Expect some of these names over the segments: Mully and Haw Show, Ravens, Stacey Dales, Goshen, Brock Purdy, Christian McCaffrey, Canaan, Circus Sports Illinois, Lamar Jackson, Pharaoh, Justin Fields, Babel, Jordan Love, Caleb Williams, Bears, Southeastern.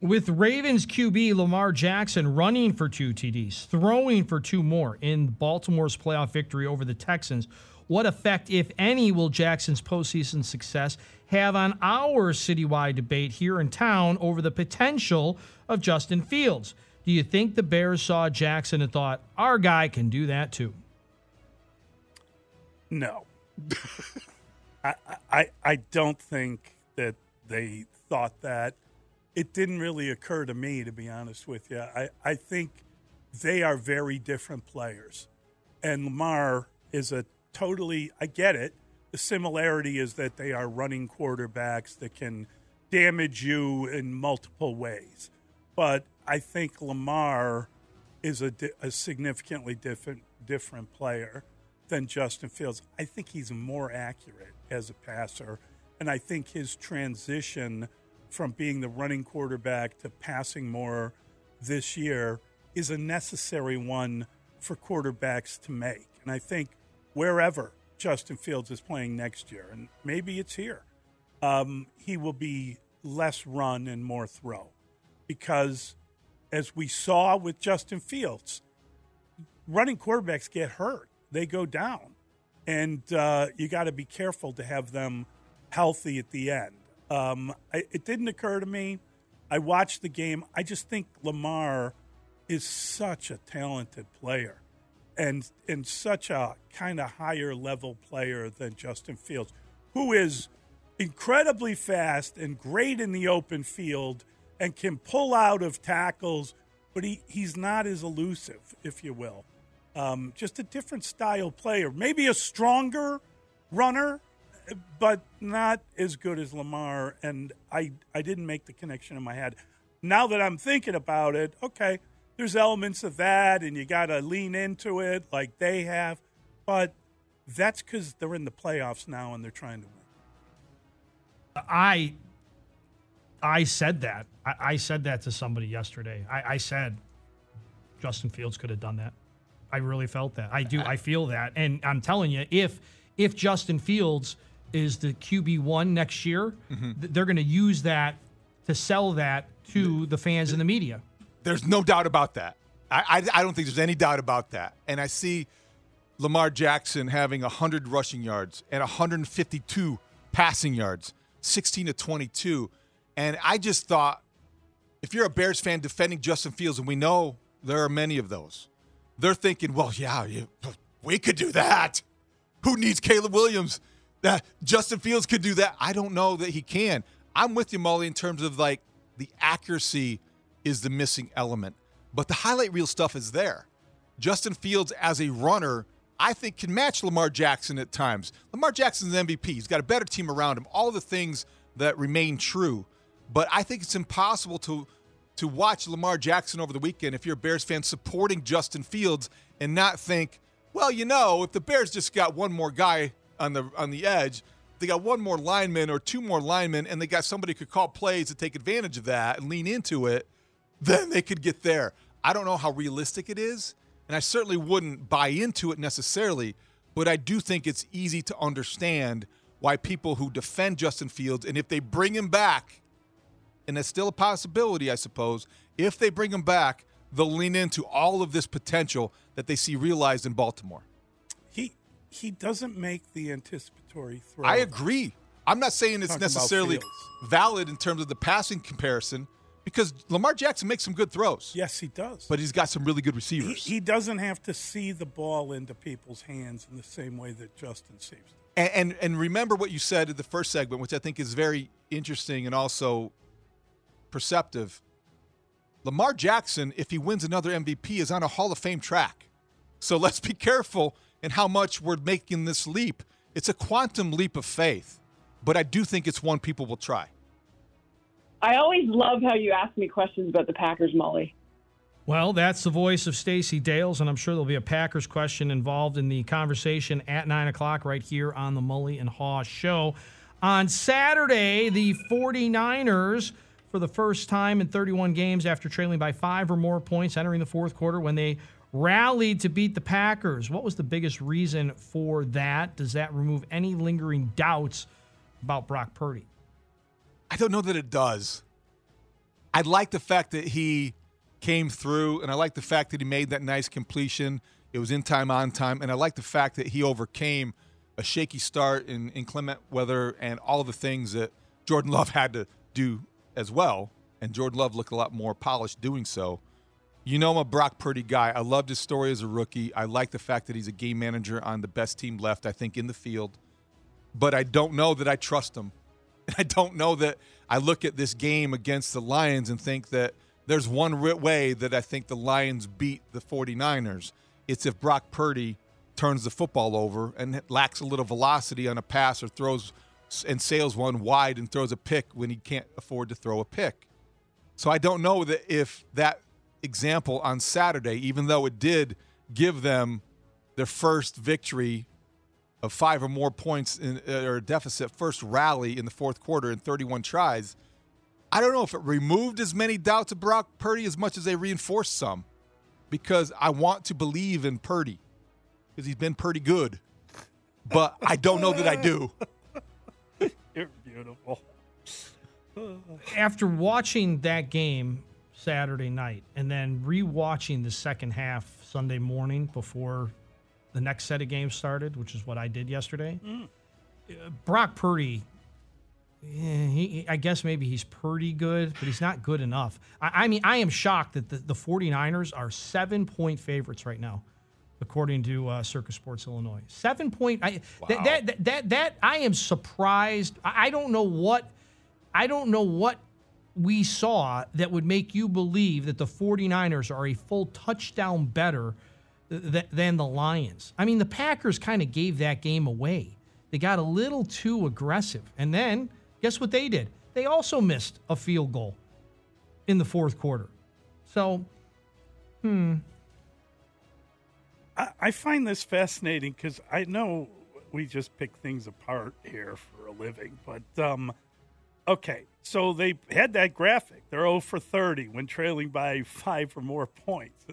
With Ravens QB Lamar Jackson running for 2 TDs, throwing for 2 more in Baltimore's playoff victory over the Texans, what effect, if any, will Jackson's postseason success have on our citywide debate here in town over the potential of Justin Fields? Do you think the Bears saw Jackson and thought, our guy can do that too? No. I don't think that they thought that. It didn't really occur to me, to be honest with you. I think they are very different players. And Lamar is a totally, I get it. The similarity is that they are running quarterbacks that can damage you in multiple ways. But I think Lamar is a significantly different player than Justin Fields. I think he's more accurate as a passer. And I think his transition from being the running quarterback to passing more this year is a necessary one for quarterbacks to make. And I think wherever Justin Fields is playing next year, and maybe it's here, he will be less run and more throw. Because as we saw with Justin Fields, running quarterbacks get hurt. They go down. And you got to be careful to have them healthy at the end. It didn't occur to me. I watched the game. I just think Lamar is such a talented player and such a kind of higher level player than Justin Fields, who is incredibly fast and great in the open field and can pull out of tackles, but he's not as elusive, if you will. Just a different style player, maybe a stronger runner, but not as good as Lamar, and I didn't make the connection in my head. Now that I'm thinking about it, okay, there's elements of that, and you got to lean into it like they have, but that's because they're in the playoffs now and they're trying to win. I said that. I said that to somebody yesterday. I said Justin Fields could have done that. I really felt that. I do. I feel that. And I'm telling you, if Justin Fields – is the QB1 next year, mm-hmm. They're going to use that to sell that to the fans and the media. There's no doubt about that. I don't think there's any doubt about that. And I see Lamar Jackson having 100 rushing yards and 152 passing yards, 16-22. And I just thought, if you're a Bears fan defending Justin Fields, and we know there are many of those, they're thinking, well, yeah, we could do that. Who needs Caleb Williams? That Justin Fields could do that. I don't know that he can. I'm with you, Molly, in terms of, like, the accuracy is the missing element. But the highlight reel stuff is there. Justin Fields as a runner, I think, can match Lamar Jackson at times. Lamar Jackson's an MVP. He's got a better team around him. All the things that remain true. But I think it's impossible to watch Lamar Jackson over the weekend if you're a Bears fan supporting Justin Fields and not think, well, you know, if the Bears just got one more guy on the edge, they got one more lineman or 2 more linemen, and they got somebody who could call plays to take advantage of that and lean into it, then they could get there. I don't know how realistic it is, and I certainly wouldn't buy into it necessarily, but I do think it's easy to understand why people who defend Justin Fields, and if they bring him back, and that's still a possibility, I suppose, if they bring him back, they'll lean into all of this potential that they see realized in Baltimore. He doesn't make the anticipatory throw. I agree. I'm not saying it's necessarily valid in terms of the passing comparison because Lamar Jackson makes some good throws. Yes, he does. But he's got some really good receivers. He doesn't have to see the ball into people's hands in the same way that Justin sees. And remember what you said in the first segment, which I think is very interesting and also perceptive. Lamar Jackson, if he wins another MVP, is on a Hall of Fame track. So let's be careful and how much we're making this leap. It's a quantum leap of faith, but I do think it's one people will try. I always love how you ask me questions about the Packers, Molly. Well, that's the voice of Stacey Dales, and I'm sure there'll be a Packers question involved in the conversation at 9 o'clock right here on the Mully and Haw Show. On Saturday, the 49ers, for the first time in 31 games after trailing by 5 or more points, entering the fourth quarter when they rallied to beat the Packers. What was the biggest reason for that? Does that remove any lingering doubts about Brock Purdy? I don't know that it does. I like the fact that he came through, and I like the fact that he made that nice completion. It was in time, on time, and I like the fact that he overcame a shaky start in inclement weather and all of the things that Jordan Love had to do as well, and Jordan Love looked a lot more polished doing so. You know, I'm a Brock Purdy guy. I loved his story as a rookie. I like the fact that he's a game manager on the best team left, I think, in the field. But I don't know that I trust him. I don't know that I look at this game against the Lions and think that there's one way that I think the Lions beat the 49ers. It's if Brock Purdy turns the football over and lacks a little velocity on a pass or throws and sails one wide and throws a pick when he can't afford to throw a pick. So I don't know that if that example on Saturday, even though it did give them their first victory of 5 or more points or deficit, first rally in the fourth quarter in 31 tries, I don't know if it removed as many doubts of Brock Purdy as much as they reinforced some, because I want to believe in Purdy because he's been pretty good, but I don't know that I do. You're beautiful. After watching that game Saturday night and then rewatching the second half Sunday morning before the next set of games started, which is what I did yesterday, Brock Purdy, I guess maybe he's pretty good, but he's not good enough. I mean, I am shocked that the 49ers are 7-point favorites right now, according to Circus Sports Illinois. 7-point. Wow. That I am surprised. I don't know what we saw that would make you believe that the 49ers are a full touchdown better than the Lions. I mean, the Packers kind of gave that game away. They got a little too aggressive, and then guess what they did? They also missed a field goal in the fourth quarter. So, I find this fascinating because I know we just pick things apart here for a living. But, okay, so they had that graphic. They're 0 for 30 when trailing by 5 or more points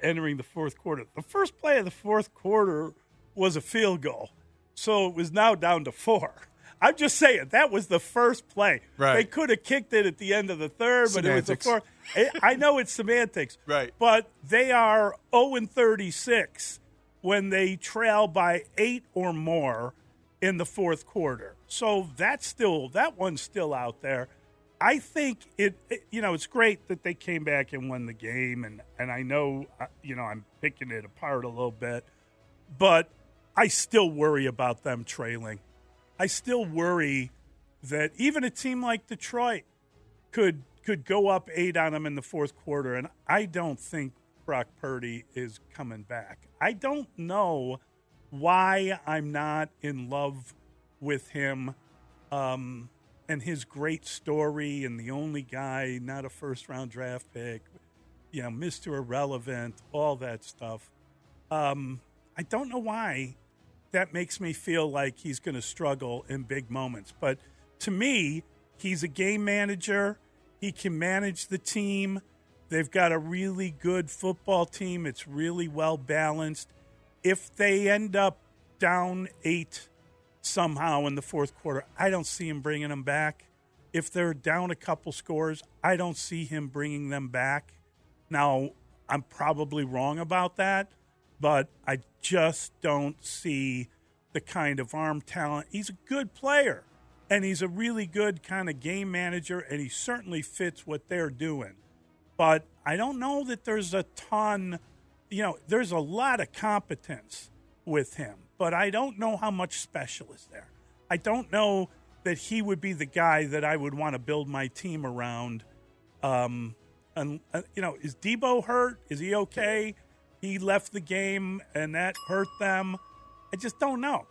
entering the fourth quarter. The first play of the fourth quarter was a field goal, so it was now down to 4. I'm just saying, that was the first play. Right. They could have kicked it at the end of the third, semantics. But it was the fourth. I know it's semantics, right? But they are 0-36 when they trail by 8 or more in the fourth quarter. So that's still, that one's still out there. I think it you know, it's great that they came back and won the game, and I know, you know, I'm picking it apart a little bit, but I still worry about them trailing. I still worry that even a team like Detroit could go up 8 on them in the fourth quarter, and I don't think Brock Purdy is coming back. I don't know why I'm not in love with him and his great story and the only guy, not a first-round draft pick, you know, Mr. Irrelevant, all that stuff. I don't know why. That makes me feel like he's going to struggle in big moments. But to me, he's a game manager. He can manage the team. They've got a really good football team. It's really well balanced. If they end up down 8 somehow in the fourth quarter, I don't see him bringing them back. If they're down a couple scores, I don't see him bringing them back. Now, I'm probably wrong about that, but I just don't see the kind of arm talent. He's a good player, and he's a really good kind of game manager, and he certainly fits what they're doing. But I don't know that there's a ton, you know, there's a lot of competence with him, but I don't know how much special is there. I don't know that he would be the guy that I would want to build my team around. You know, is Debo hurt? Is he okay? He left the game, and that hurt them. I just don't know.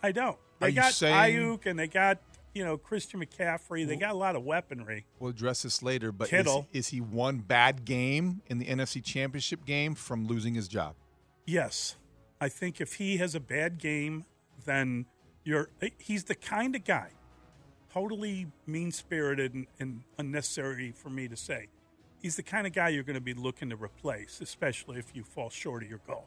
I don't. They got Ayuk, and they got you know, Christian McCaffrey. They got a lot of weaponry. We'll address this later, but is he one bad game in the NFC Championship game from losing his job? Yes. I think if he has a bad game, then he's the kind of guy, totally mean-spirited and unnecessary for me to say, he's the kind of guy you're going to be looking to replace, especially if you fall short of your goal.